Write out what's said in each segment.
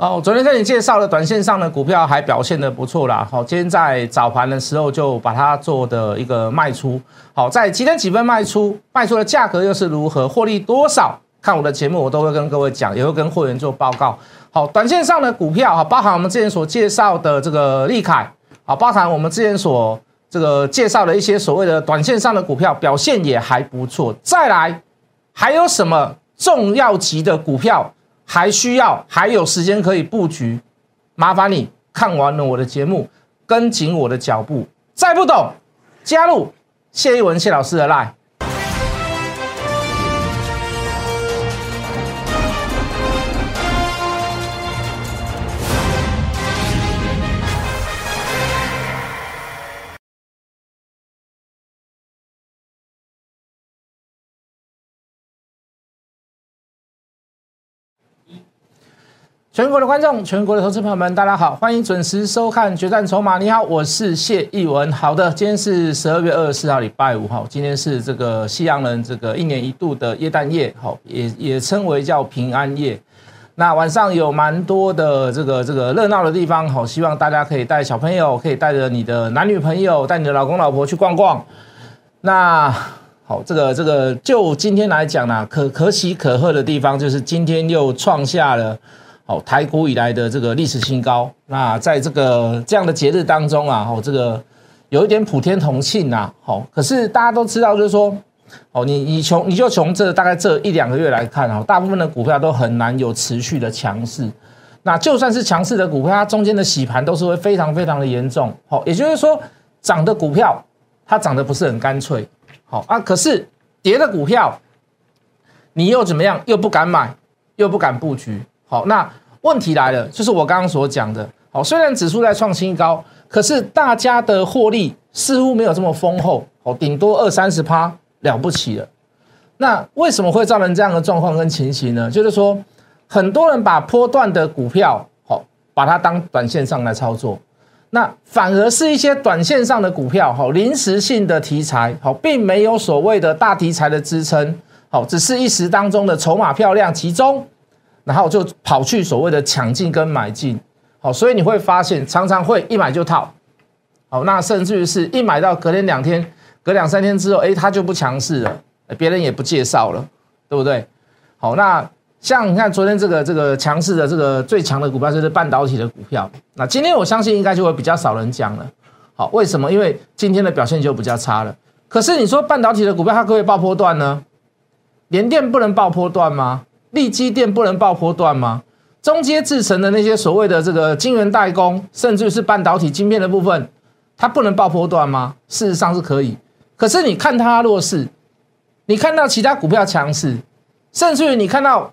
哦，昨天跟你介绍的短线上的股票还表现得不错啦。好，今天在早盘的时候就把它做的一个卖出。好，在几点几分卖出，卖出的价格又是如何，获利多少？看我的节目，我都会跟各位讲，也会跟会员做报告。好，短线上的股票，包含我们之前所介绍的这个立凯，好，包含我们之前所这个介绍的一些所谓的短线上的股票，表现也还不错。再来，还有什么重要级的股票？ 还有时间可以布局，麻烦你看完了我的节目，跟紧我的脚步。再不懂，加入谢一文谢老师的 LINE。全国的观众，全国的投资朋友们，大家好，欢迎准时收看《决战筹码》。你好，我是谢一文。好的，今天是12月24号，礼拜五哈。今天是这个西洋人这个1年1度的耶诞夜，好，也称为叫平安夜。那晚上有蛮多的这个热闹的地方，好，希望大家可以带小朋友，可以带着你的男女朋友，带你的老公老婆去逛逛。那好，这个就今天来讲呢，可喜可贺的地方就是今天又创下了。 哦，台股以来的这个历史新高，那在这样的节日当中啊，哦，这个有一点普天同庆呐，好，可是大家都知道，就是说，哦，你就从大概这1-2个月来看啊，大部分的股票都很难有持续的强势，那就算是强势的股票，它中间的洗盘都是会非常非常的严重，好，也就是说，涨的股票它涨得不是很干脆，好啊，可是跌的股票你又怎么样，又不敢买，又不敢布局。 好，那问题来了，就是我刚刚所讲的。好，虽然指数在创新高，可是大家的获利似乎没有这么丰厚，哦，顶多20-30%了不起了。那为什么会造成这样的状况跟情形呢？就是说，很多人把波段的股票，好，把它当短线上来操作，那反而是一些短线上的股票，好，临时性的题材，好，并没有所谓的大题材的支撑，好，只是一时当中的筹码漂亮集中。 然后就跑去所谓的抢进跟买进，好，所以你会发现常常会一买就套，好，那甚至于是一买到隔2天、隔2-3天之后，哎，它就不强势了，别人也不介绍了，对不对？好，那像你看昨天这个强势的最强的股票就是半导体的股票，那今天我相信应该就会比较少人讲了，好，为什么？因为今天的表现就比较差了。可是你说半导体的股票它可不可以爆波段呢？联电不能爆波段吗？ 力基电不能爆波段吗？中阶制程的那些所谓的晶圆代工，甚至是半导体晶片的部分，它不能爆波段吗？事实上是可以。可是你看它弱势，你看到其他股票强势，甚至于你看到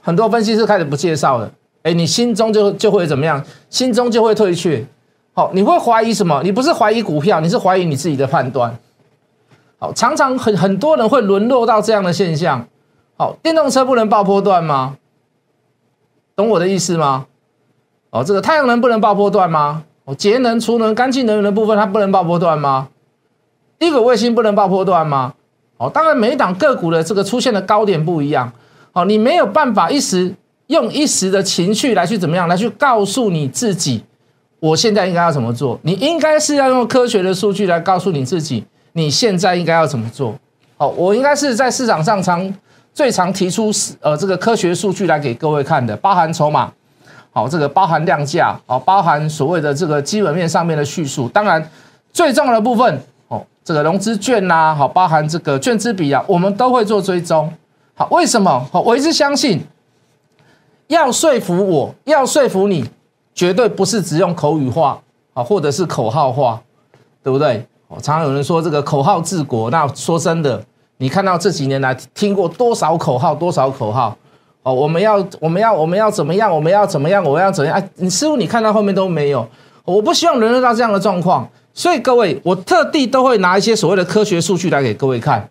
很多分析师开始不介绍了，你心中就会怎么样？心中就会退却。好，你会怀疑什么？你不是怀疑股票，你是怀疑你自己的判断。好，常常很多人会沦落到这样的现象。 好，电动车不能爆波段吗？懂我的意思吗？哦，太阳能不能爆波段吗？哦，节能、储能、干净能源的部分它不能爆波段吗？低轨卫星不能爆波段吗？哦，当然每一档个股的出现的高点不一样，哦，你没有办法用一时的情绪来去怎么样来去告诉你自己，我现在应该要怎么做？你应该是要用科学的数据来告诉你自己，你现在应该要怎么做？哦，我应该是在市场上最常提出科学数据来给各位看的，包含筹码，好，包含量价，好，包含所谓的基本面上面的叙述。当然，最重要的部分，哦，融资券呐，好，包含券资比啊，我们都会做追踪。好，为什么？好，我一直相信，要说服我，要说服你，绝对不是只用口语化啊，或者是口号化，对不对？哦，常常有人说口号治国，那说真的。 你看到这几年来听过多少口号，多少口号？哦，我们要怎么样？我们要怎么样？我要怎么样？哎，你似乎你看到后面都没有。我不希望沦落到这样的状况，所以各位，我特地都会拿一些所谓的科学数据来给各位看。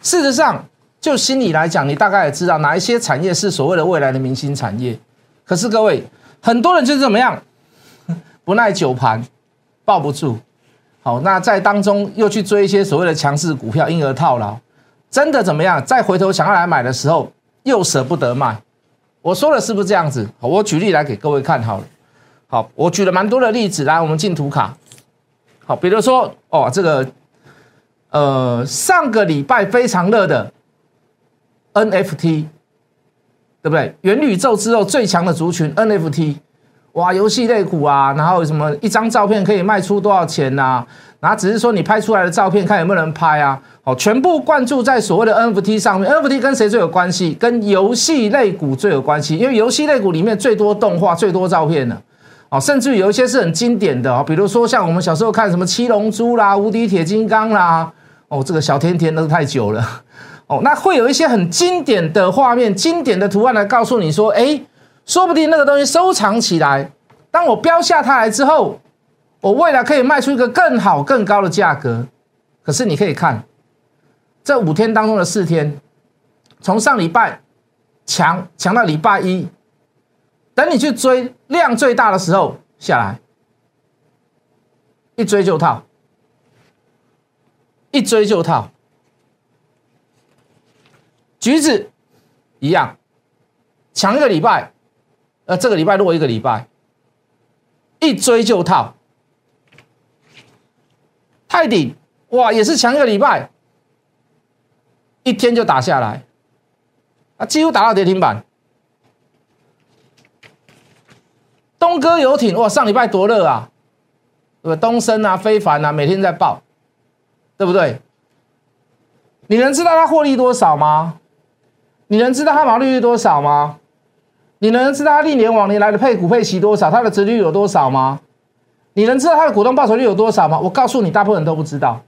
事实上，就心理来讲，你大概也知道哪一些产业是所谓的未来的明星产业。可是各位，很多人就是怎么样，不耐久盘，抱不住。 好，那在当中又去追一些所谓的强势股票，因而套牢，真的怎么样？再回头想要来买的时候，又舍不得卖。我说的是不是这样子？我举例来给各位看好了。好，我举了蛮多的例子，来，我们进图卡。好，比如说哦，这个上个礼拜非常热的 NFT， 对不对？元宇宙之后最强的族群 NFT， 哇，游戏类股啊，然后什么一张照片可以卖出多少钱啊？然后只是说你拍出来的照片看有没有人拍啊？好，全部灌注在所谓的 NFT 上面。NFT 跟谁最有关系？跟游戏类股最有关系，因为游戏类股里面最多动画、最多照片了。 哦，甚至有一些是很经典的哦，比如说像我们小时候看什么《七龙珠》啦、《无敌铁金刚》啦，哦，这个小甜甜都太久了，哦，那会有一些很经典的画面、经典的图案来告诉你说，哎，说不定那个东西收藏起来，当我标下它来之后，我未来可以卖出一个更好、更高的价格。可是你可以看，这5天当中的4天，从上礼拜强到礼拜一。 等你去追量最大的时候下来，一追就套，一追就套。橘子一样，抢一个礼拜，这个礼拜落一个礼拜，一追就套。泰鼎哇，也是抢一个礼拜，一天就打下来，啊，几乎打到跌停板。 东哥游艇哇，上礼拜多热啊，对吧？东升啊、非凡啊，每天在爆，对不对？你能知道它获利多少吗？你能知道它毛利率多少吗？你能知道它历年往年来的配股配息多少？它的殖利率有多少吗？你能知道它的股东报酬率有多少吗？我告诉你，大部分人都不知道。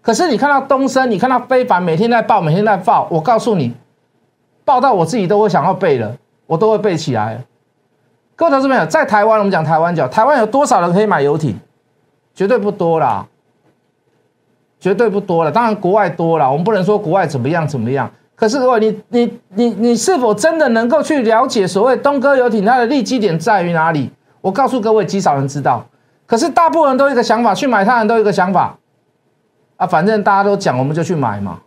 可是你看到东升，你看到非凡，每天在爆，每天在爆，我告诉你，爆到我自己都会想要背了，我都会背起来了。 各位投资朋友，在台湾，我们讲台湾角，台湾有多少人可以买游艇？绝对不多啦，绝对不多了。当然国外多了，我们不能说国外怎么样怎么样。可是各位，你是否真的能够去了解所谓东哥游艇它的利基点在于哪里？我告诉各位，极少人知道。可是大部分人都有一个想法，去买它人都有一个想法啊，反正大家都讲，我们就去买嘛。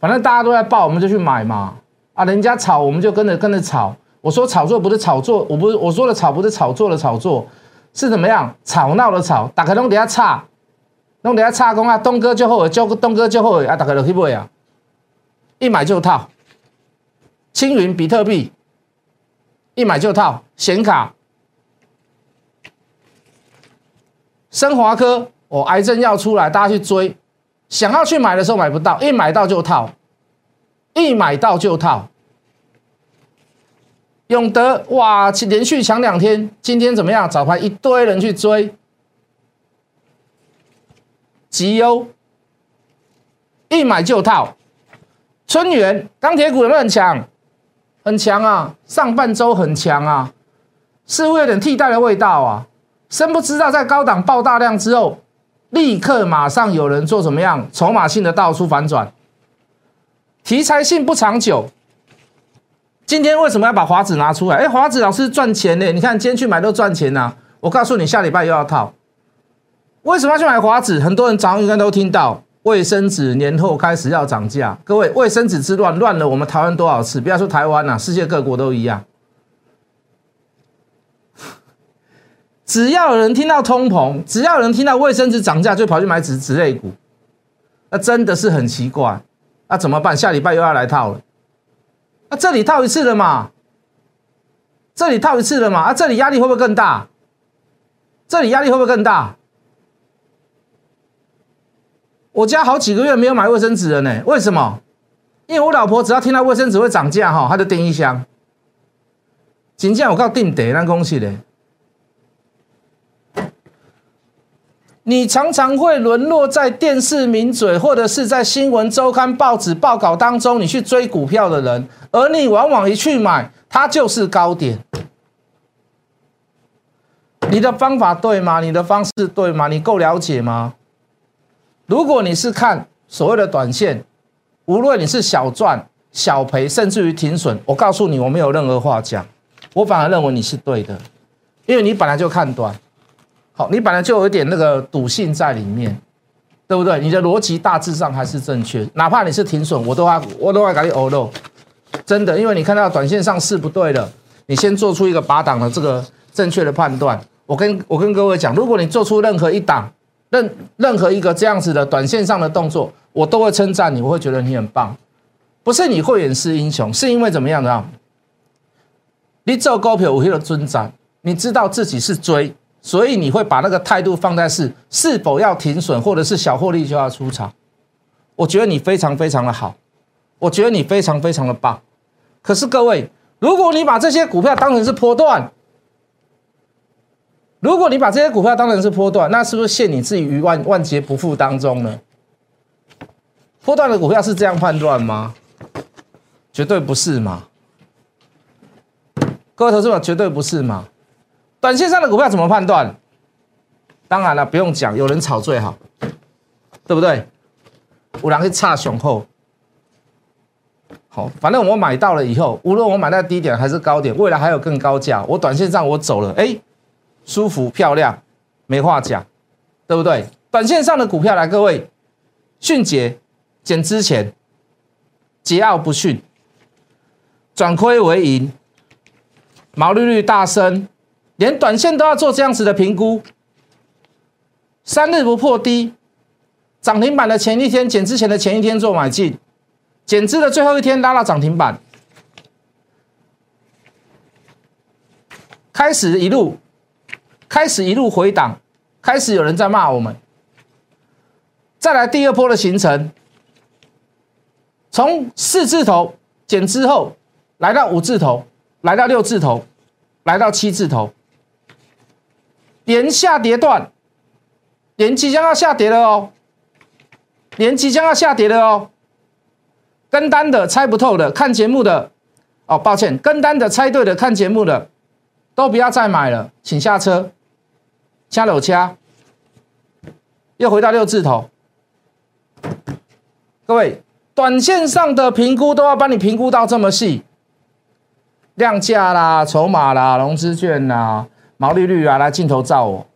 反正大家都在报，我们就去买嘛。啊，人家炒，我们就跟着炒。 我说炒作不是炒作，我说的炒不是炒作的炒作，是怎么样吵闹的吵，大家都底下吵，都底下吵讲啊，东哥就好，叫东哥就好啊，大家就去买啊，一买就套，青云比特币，一买就套，显卡，升华科，我癌症药出来，大家去追，想要去买的时候买不到，一买到就套，一买到就套。 永德哇，连续抢2天，今天怎么样？早盘一堆人去追，集优一买就套，春元钢铁股有没有很强？很强啊，上半周很强啊，似乎有点替代的味道啊。深不知道在高档爆大量之后，立刻马上有人做怎么样？筹码性的倒出反转，题材性不长久。 今天为什么要把华子拿出来？哎，华子老师赚钱呢，你看今天去买都赚钱啊。我告诉你，下礼拜又要套。为什么要去买华子？很多人早上应该都听到，卫生纸年后开始要涨价。各位，卫生纸之乱乱了我们台湾多少次？不要说台湾啦、啊，世界各国都一样。只要有人听到通膨，只要有人听到卫生纸涨价，就跑去买纸类股，那真的是很奇怪。那怎么办？下礼拜又要来套了。 啊，这里套一次了嘛？这里套一次了嘛？啊，这里压力会不会更大？这里压力会不会更大？我家好几个月没有买卫生纸了呢，为什么？因为我老婆只要听到卫生纸会涨价哈，她就订一箱。真正有够定得那恭喜嘞！你常常会沦落在电视名嘴，或者是在新闻周刊、报纸报稿当中，你去追股票的人，而你往往一去买，它就是高点。你的方法对吗？你的方式对吗？你够了解吗？如果你是看所谓的短线，无论你是小赚、小赔，甚至于停损，我告诉你，我没有任何话讲，我反而认为你是对的，因为你本来就看短。 好，你本来就有一点那个赌性在里面，对不对？你的逻辑大致上还是正确，哪怕你是停损，我都还给你欧肉。真的，因为你看到短线上市不对了，你先做出一个拔档的这个正确的判断。我跟各位讲，如果你做出任何一档、任何一个这样子的短线上的动作，我都会称赞你，我会觉得你很棒。不是你慧眼识英雄，是因为怎么样的啊？你做股票有那个准则，你知道自己是追，所以你会把那个态度放在是否要停损，或者是小获利就要出场。我觉得你非常非常的好，我觉得你非常非常的棒。可是各位，如果你把这些股票当成是波段，如果你把这些股票当成是波段，那是不是陷你自己于万劫不复当中呢？波段的股票是这样判断吗？绝对不是嘛。各位投资者，绝对不是嘛！短线上的股票怎么判断？当然了，不用讲，有人炒最好，对不对？有人去炒最好。好，反正我买到了以后，无论我买在低点还是高点，未来还有更高价，我短线上我走了，哎，舒服漂亮，没话讲，对不对？短线上的股票来，各位，迅捷、减之前，桀骜不驯，转亏为盈。毛利率大升，连短线都要做这样子的评估。三日不破低，涨停板的前一天，减资前的前一天做买进，减资的最后一天拉到涨停板，开始一路回档，开始有人在骂我们。再来第二波的行程，从四字头减资后来到五字头。来到六字头，来到七字头，连下跌段，连即将要下跌了哦，连即将要下跌了哦。跟单的、猜不透的、看节目的，哦，抱歉，跟单的、猜对的、看节目的，都不要再买了，请下车。掐了掐，又回到六字头。各位，短线上的评估都要帮你评估到这么细。量价啦，筹码啦，融资券啦，毛利率啊，来镜头照我，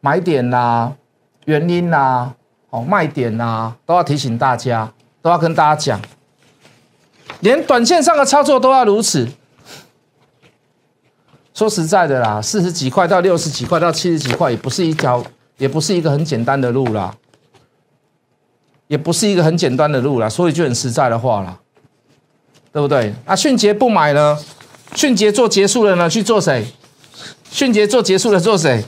买点啦，原因啦，哦，卖点啦，都要提醒大家，都要跟大家讲，连短线上的操作都要如此。说实在的啦，40几块到60几块到70几块，也不是一个很简单的路啦，所以就很实在的话啦，对不对？啊，迅捷不买呢？迅捷做结束了呢，去做谁？迅捷做结束了做谁？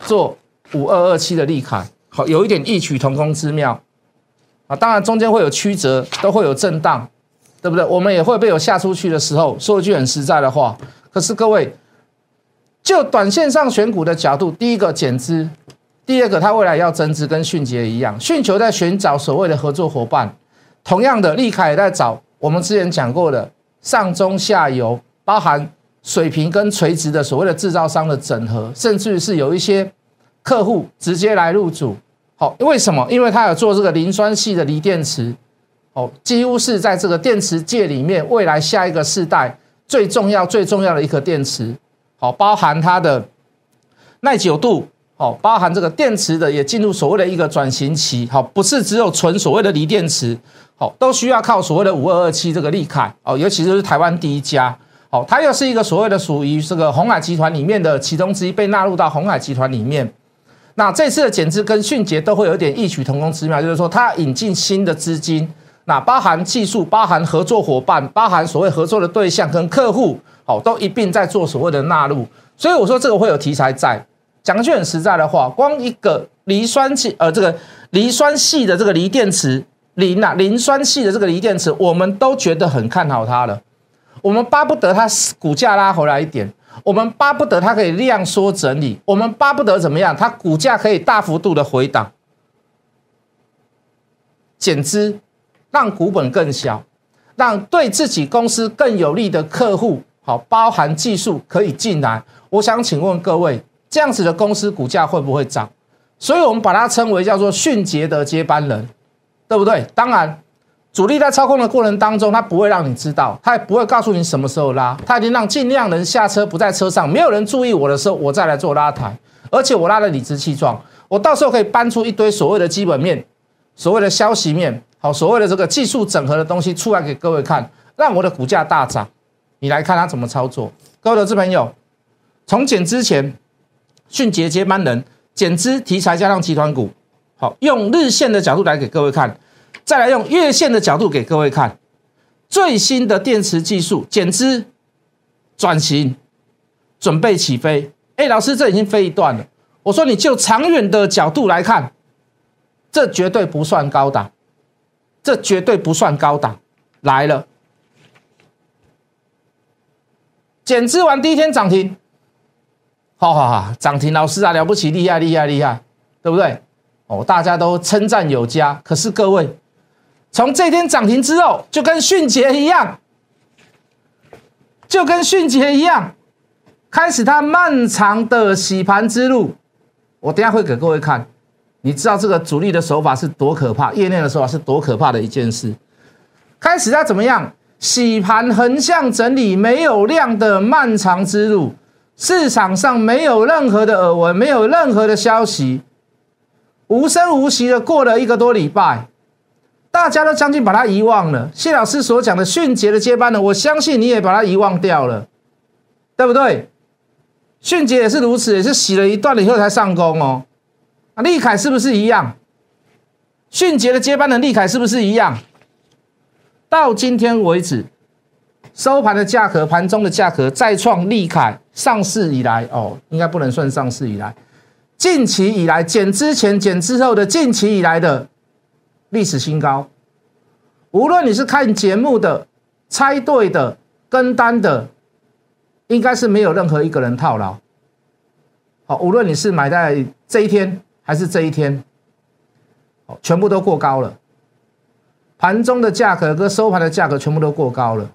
做5227的利凯，好，有一点异曲同工之妙啊。当然中间会有曲折，都会有震荡，对不对？我们也会被有下出去的时候。说一句很实在的话，可是各位，就短线上选股的角度，第一个减资，第二个它未来要增资，跟迅捷一样，迅捷在寻找所谓的合作伙伴。同样的，利凯也在找我们之前讲过的上中下游，包含水平跟垂直的所谓的制造商的整合，甚至是有一些客户直接来入主。好，为什么？因为他有做这个磷酸系的锂电池，哦，几乎是在这个电池界里面未来下一个世代最重要的一颗电池。好，包含它的耐久度。好，包含这个电池的也进入所谓的一个转型期。好，不是只有纯所谓的锂电池，好，都需要靠所谓的5227这个利凯哦，尤其就是台湾第一家。好，它又是一个所谓的属于这个鸿海集团里面的其中之一，被纳入到鸿海集团里面。那这次的减资跟迅捷都会有点异曲同工之妙，就是说它引进新的资金，那包含技术、包含合作伙伴、包含所谓合作的对象跟客户，好，都一并在做所谓的纳入。所以我说这个会有题材在。讲句很实在的话，光一个磷酸系的这个锂电池，磷酸系的这个锂电池，我们都觉得很看好它了。我们巴不得它股价拉回来一点，我们巴不得它可以量缩整理，我们巴不得怎么样？它股价可以大幅度的回档，减资，让股本更小，让对自己公司更有利的客户，好，包含技术可以进来。我想请问各位，这样子的公司股价会不会涨？所以我们把它称为叫做迅捷的接班人，对不对？当然，主力在操控的过程当中，他不会让你知道，他也不会告诉你什么时候拉，他已经让尽量人下车，不在车上，没有人注意我的时候，我再来做拉抬，而且我拉得理直气壮，我到时候可以搬出一堆所谓的基本面、所谓的消息面，好，所谓的这个技术整合的东西出来给各位看，让我的股价大涨。你来看它怎么操作，各位投资朋友，从减资前，迅捷接班人减资题材加上集团股，好，用日线的角度来给各位看，再来用月线的角度给各位看最新的电池技术减资转型准备起飞。哎，老师，这已经飞一段了。我说你就长远的角度来看，这绝对不算高档。这绝对不算高档，来了，减资完第一天涨停，哈哈哈，涨停，老师啊，了不起，厉害厉害厉害，对不对？哦，大家都称赞有加。可是各位，从这天涨停之后，就跟迅捷一样，开始它漫长的洗盘之路。我等一下会给各位看。你知道这个主力的手法是多可怕，业内的手法是多可怕的一件事。开始它怎么样？洗盘横向整理，没有量的漫长之路，市场上没有任何的耳闻，没有任何的消息，无声无息的过了一个多礼拜，大家都将近把它遗忘了。谢老师所讲的迅捷的接班人，我相信你也把它遗忘掉了，对不对？迅捷也是如此，也是洗了一段了以后才上攻哦。啊，利凯是不是一样？迅捷的接班人利凯是不是一样？到今天为止，收盘的价格、盘中的价格再创利凯上市以来哦，应该不能算上市以来，近期以来减之前、减之后的近期以来的历史新高。无论你是看节目的、猜对的、跟单的，应该是没有任何一个人套牢。好，无论你是买在这一天还是这一天，全部都过高了。盘中的价格跟收盘的价格全部都过高了。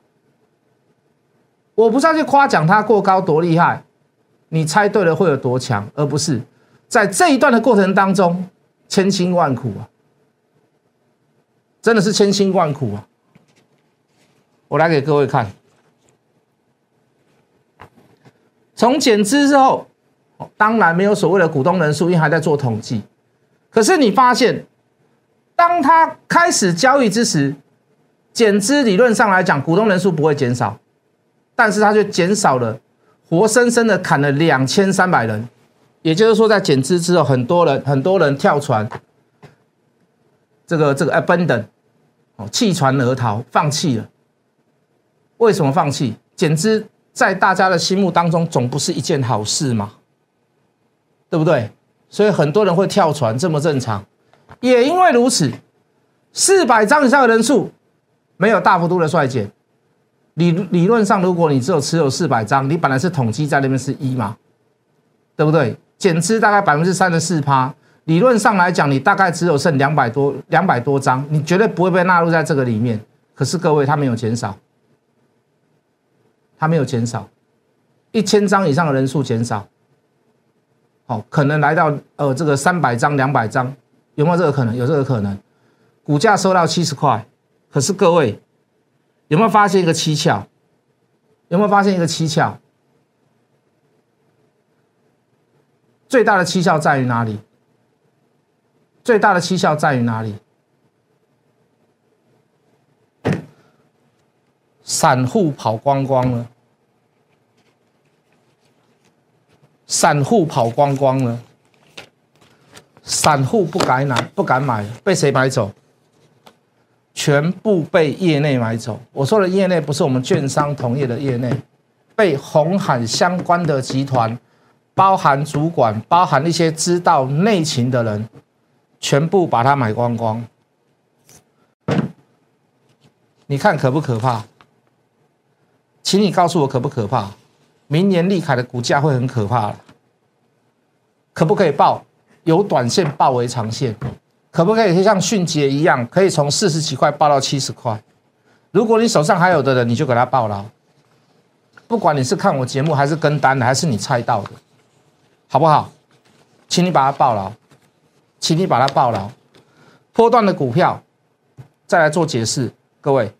我不是要去夸奖它过高多厉害，你猜对了会有多强，而不是在这一段的过程当中千辛万苦啊，真的是千辛万苦啊！我来给各位看，从减资之后。当然没有所谓的股东人数，因为还在做统计。可是你发现，当他开始交易之时，减资理论上来讲，股东人数不会减少，但是他却减少了，活生生的砍了2300人。也就是说，在减资之后，很多人跳船，这个 abandon 弃船而逃，放弃了。为什么放弃？减资在大家的心目当中，总不是一件好事嘛。对不对？所以很多人会跳船，这么正常。也因为如此，400张以上的人数没有大幅度的衰减。理论上，如果你只有持有400张，你本来是统计在那边是1嘛，对不对？减资大概 34%， 理论上来讲，你大概只有剩200多张，你绝对不会被纳入在这个里面。可是各位，它没有减少，1000张以上的人数减少。哦，可能来到这个300张、200张，有没有这个可能？有这个可能。股价收到70块，可是各位有没有发现一个蹊跷？最大的蹊跷在于哪里？散户跑光光了。散户不敢买了，被谁买走？全部被业内买走。我说的业内不是我们券商同业的业内，被红海相关的集团，包含主管，包含一些知道内情的人，全部把它买光光。你看可不可怕？请你告诉我可不可怕？明年利凯的股价会很可怕了，可不可以爆？由短线爆为长线，可不可以像迅捷一样，可以从40几块爆到70块？如果你手上还有的人，你就给他爆牢。不管你是看我节目，还是跟单的，还是你猜到的，好不好？请你把它爆牢，波段的股票，再来做解释，各位。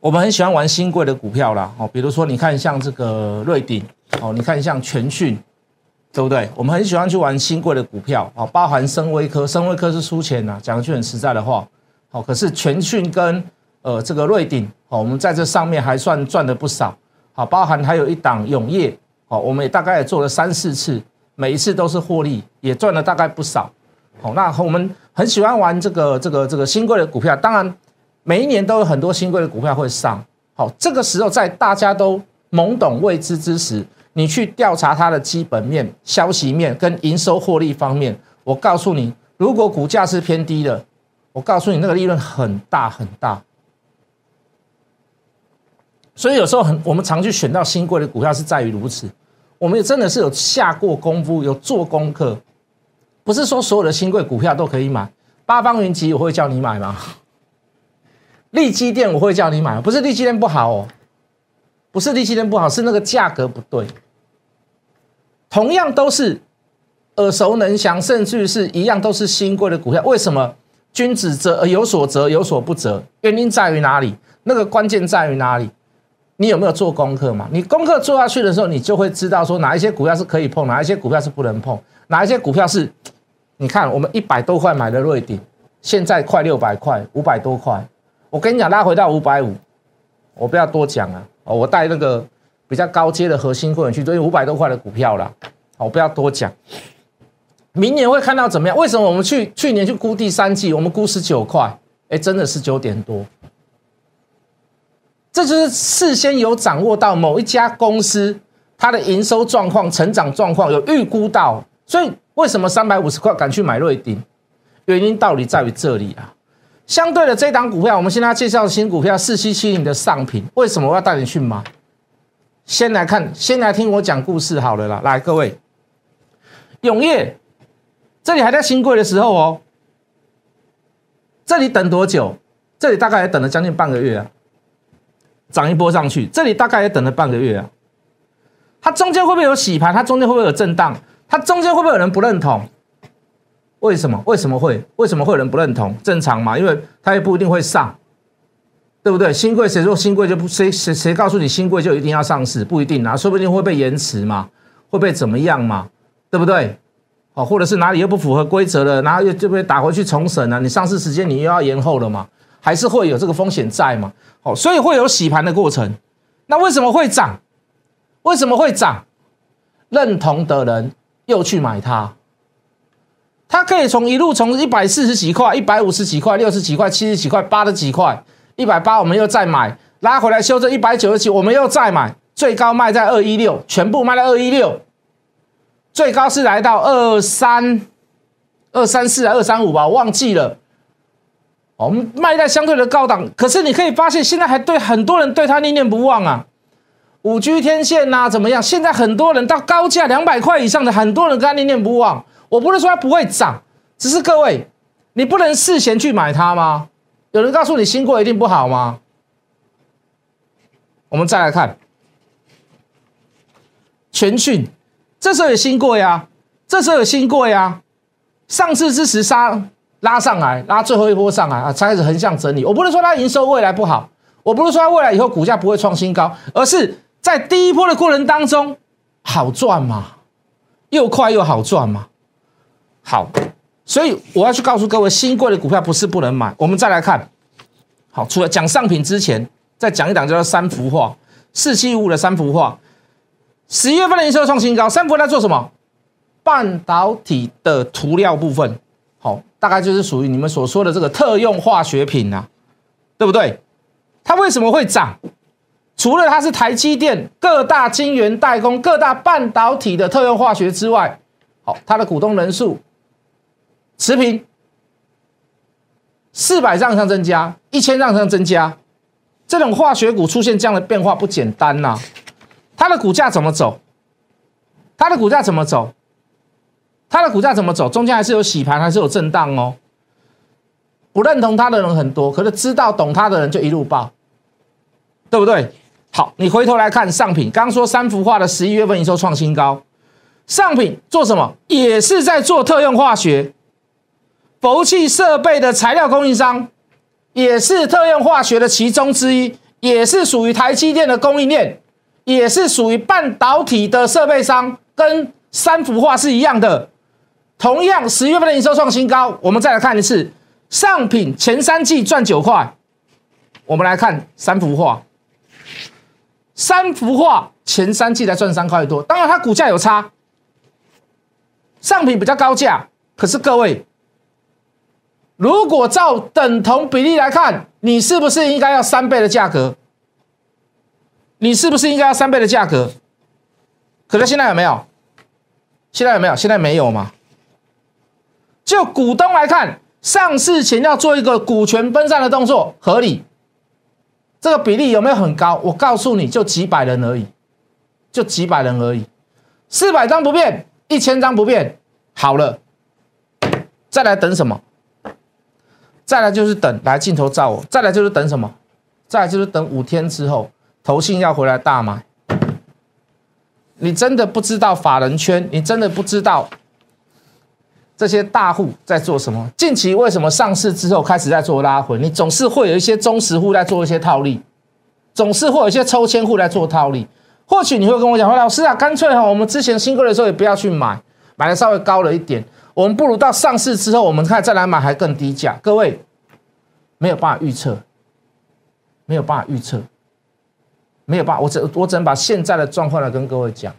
我们很喜欢玩新贵的股票啦，哦，比如说你看像这个瑞鼎，哦，你看像全讯，对不对？我们很喜欢去玩新贵的股票，哦，包含深威科，深威科是输钱呐，讲一句很实在的话，哦，可是全讯跟这个瑞鼎，哦，我们在这上面还算赚了不少，好，包含还有一档永业，哦，我们也大概也做了3、4次，每一次都是获利，也赚了大概不少，哦，那我们很喜欢玩这个新贵的股票，当然每一年都有很多新贵的股票会上，好，这个时候在大家都懵懂未知之时，你去调查它的基本面、消息面跟营收获利方面，我告诉你，如果股价是偏低的，我告诉你那个利润很大很大。所以有时候我们常去选到新贵的股票是在于如此，我们也真的是有下过功夫，有做功课，不是说所有的新贵股票都可以买。八方云集我会叫你买吗？利基电我会叫你买，不是利基电不好哦。不是利息链不好，是那个价格不对。同样都是耳熟能详，甚至是一样都是新贵的股票，为什么君子折有所折有所不折？原因在于哪里？那个关键在于哪里？你有没有做功课嘛？你功课做下去的时候，你就会知道说哪一些股票是可以碰，哪一些股票是不能碰，哪一些股票是……你看，我们100多块买的瑞鼎，现在快600块，500多块。我跟你讲，拉回到550，我不要多讲啊。哦，我带那个比较高阶的核心会员去追500多块的股票啦。好，我不要多讲。明年会看到怎么样？为什么我们去年去估第三季，我们估19块，哎，真的19点多。这就是事先有掌握到某一家公司它的营收状况、成长状况有预估到，所以为什么350块敢去买瑞鼎？原因道理在于这里啊。相对的，这档股票，我们现在介绍的新股票4770的上品，为什么我要带你去买？先来听我讲故事好了啦。来，各位，永业，这里还在新贵的时候哦，这里等多久？这里大概也等了将近半个月啊，涨一波上去，这里大概也等了半个月啊。它中间会不会有洗盘？它中间会不会有震荡？它中间会不会有人不认同？为什么？为什么会有人不认同？正常嘛，因为他也不一定会上，对不对？新贵谁说新贵就不谁告诉你新贵就一定要上市？不一定啊，说不定会被延迟嘛，会被怎么样嘛，对不对？哦，或者是哪里又不符合规则了，然后又就被打回去重审了，你上市时间你又要延后了嘛，还是会有这个风险在嘛？哦，所以会有洗盘的过程。那为什么会涨？为什么会涨？认同的人又去买它。它可以一路从140几块、150几块、60几块、70几块、80几块、180，我们又再买，拉回来修正190几，我们又再买，最高卖在216，全部卖在216，最高是来到234还235吧，我忘记了。我们卖在相对的高档，可是你可以发现，现在还对很多人对它念念不忘啊，5G 天线呐，怎么样？现在很多人到高价200块以上的，很多人跟它念念不忘。我不是说它不会涨，只是各位，你不能事先去买它吗？有人告诉你新贵一定不好吗？我们再来看全讯，这时候有新贵啊，上市之时拉上来，拉最后一波上来啊，才开始横向整理。我不是说它营收未来不好，我不是说它未来以后股价不会创新高，而是在第一波的过程当中好赚嘛，又快又好赚嘛。好，所以我要去告诉各位，新贵的股票不是不能买。我们再来看，好，除了讲上品之前，再讲一档叫做三福化，4755的三福化，11月份的营收创新高。三福化在做什么？半导体的涂料部分，好，大概就是属于你们所说的这个特用化学品啊，对不对？它为什么会涨？除了它是台积电、各大晶圆代工、各大半导体的特用化学之外，好，它的股东人数持平，400张以上增加，1000张以上增加，这种化学股出现这样的变化不简单呐。它的股价怎么走？中间还是有洗盘，还是有震荡哦。不认同它的人很多，可是知道懂它的人就一路爆，对不对？好，你回头来看上品，刚说三福化的11月份营收创新高，上品做什么？也是在做特用化学。氟气设备的材料供应商也是特用化学的其中之一，也是属于台积电的供应链，也是属于半导体的设备商，跟三福化是一样的。同样，10月份的营收创新高。我们再来看一次，上品前3季赚9块，我们来看三幅画，三幅画前3季才赚3块多，当然它股价有差，上品比较高价，可是各位，如果照等同比例来看，你是不是应该要3倍的价格？你是不是应该要3倍的价格？可是现在有没有？现在有没有？现在没有嘛？就股东来看，上市前要做一个股权分散的动作，合理。这个比例有没有很高？我告诉你，就几百人而已，就几百人而已。400张不变，1000张不变，好了，再来等什么？再来就是等，来镜头照我，再来就是等什么？再来就是等5天之后，投信要回来大买。你真的不知道法人圈，你真的不知道这些大户在做什么？近期为什么上市之后开始在做拉回？你总是会有一些中实户在做一些套利，总是会有一些抽签户在做套利。或许你会跟我讲说，老师啊，干脆我们之前新贵的时候也不要去买，买的稍微高了一点，我们不如到上市之后我们看再来买还更低价。各位没有办法预测，没有办法预测，没有办法，我只能把现在的状况来跟各位讲，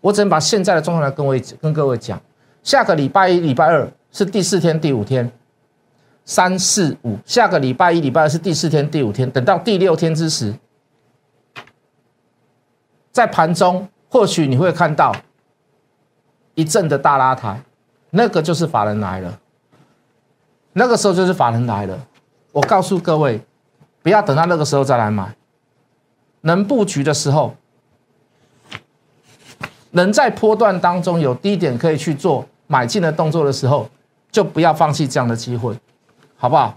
我只能把现在的状况来跟各位讲。下个礼拜一、礼拜二是第4天、第5天，3、4、5。下个礼拜一、礼拜二是第4天、第5天，等到第6天之时，在盘中或许你会看到一阵的大拉抬，那个就是法人来了，那个时候就是法人来了。我告诉各位，不要等到那个时候再来买，能布局的时候，能在波段当中有低点可以去做买进的动作的时候，就不要放弃这样的机会，好不好？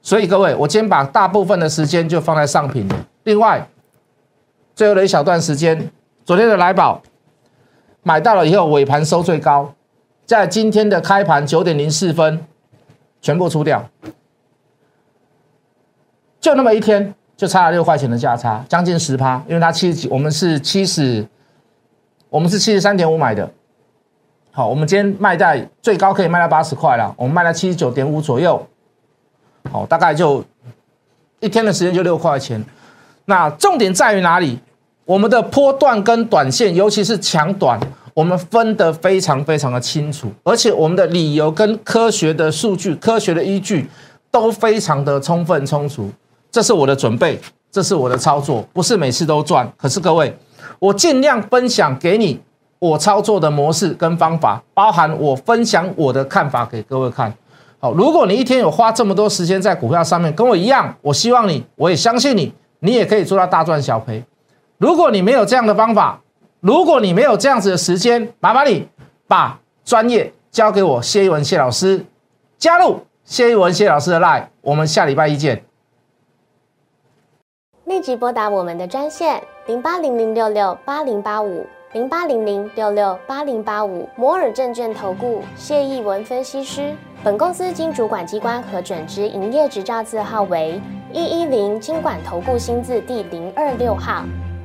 所以各位，我今天把大部分的时间就放在上品了。另外，最后的一小段时间，昨天的来宝买到了以后，尾盘收最高，在今天的开盘9点04分全部出掉，就那么一天就差了6块钱的价差，将近10%，因为它70几，我们是73.5买的，好，我们今天卖在最高可以卖到80块了，我们卖在79.5左右，好，大概就一天的时间就6块钱。那重点在于哪里？我们的波段跟短线，尤其是强短，我们分得非常非常的清楚，而且我们的理由跟科学的数据、科学的依据都非常的充分充足。这是我的准备，这是我的操作，不是每次都赚，可是各位，我尽量分享给你我操作的模式跟方法，包含我分享我的看法给各位看。好，如果你一天有花这么多时间在股票上面，跟我一样，我希望你，我也相信你，你也可以做到大赚小赔。如果你没有这样的方法，如果你没有这样子的时间，麻烦你把专业交给我谢一文谢老师，加入谢一文谢老师的 LINE， 我们下礼拜一见。立即拨打我们的专线0800668085，0800668085。摩尔证券投顾谢逸文分析师。本公司经主管机关核准之营业执照字号为110金管投顾新字第026号。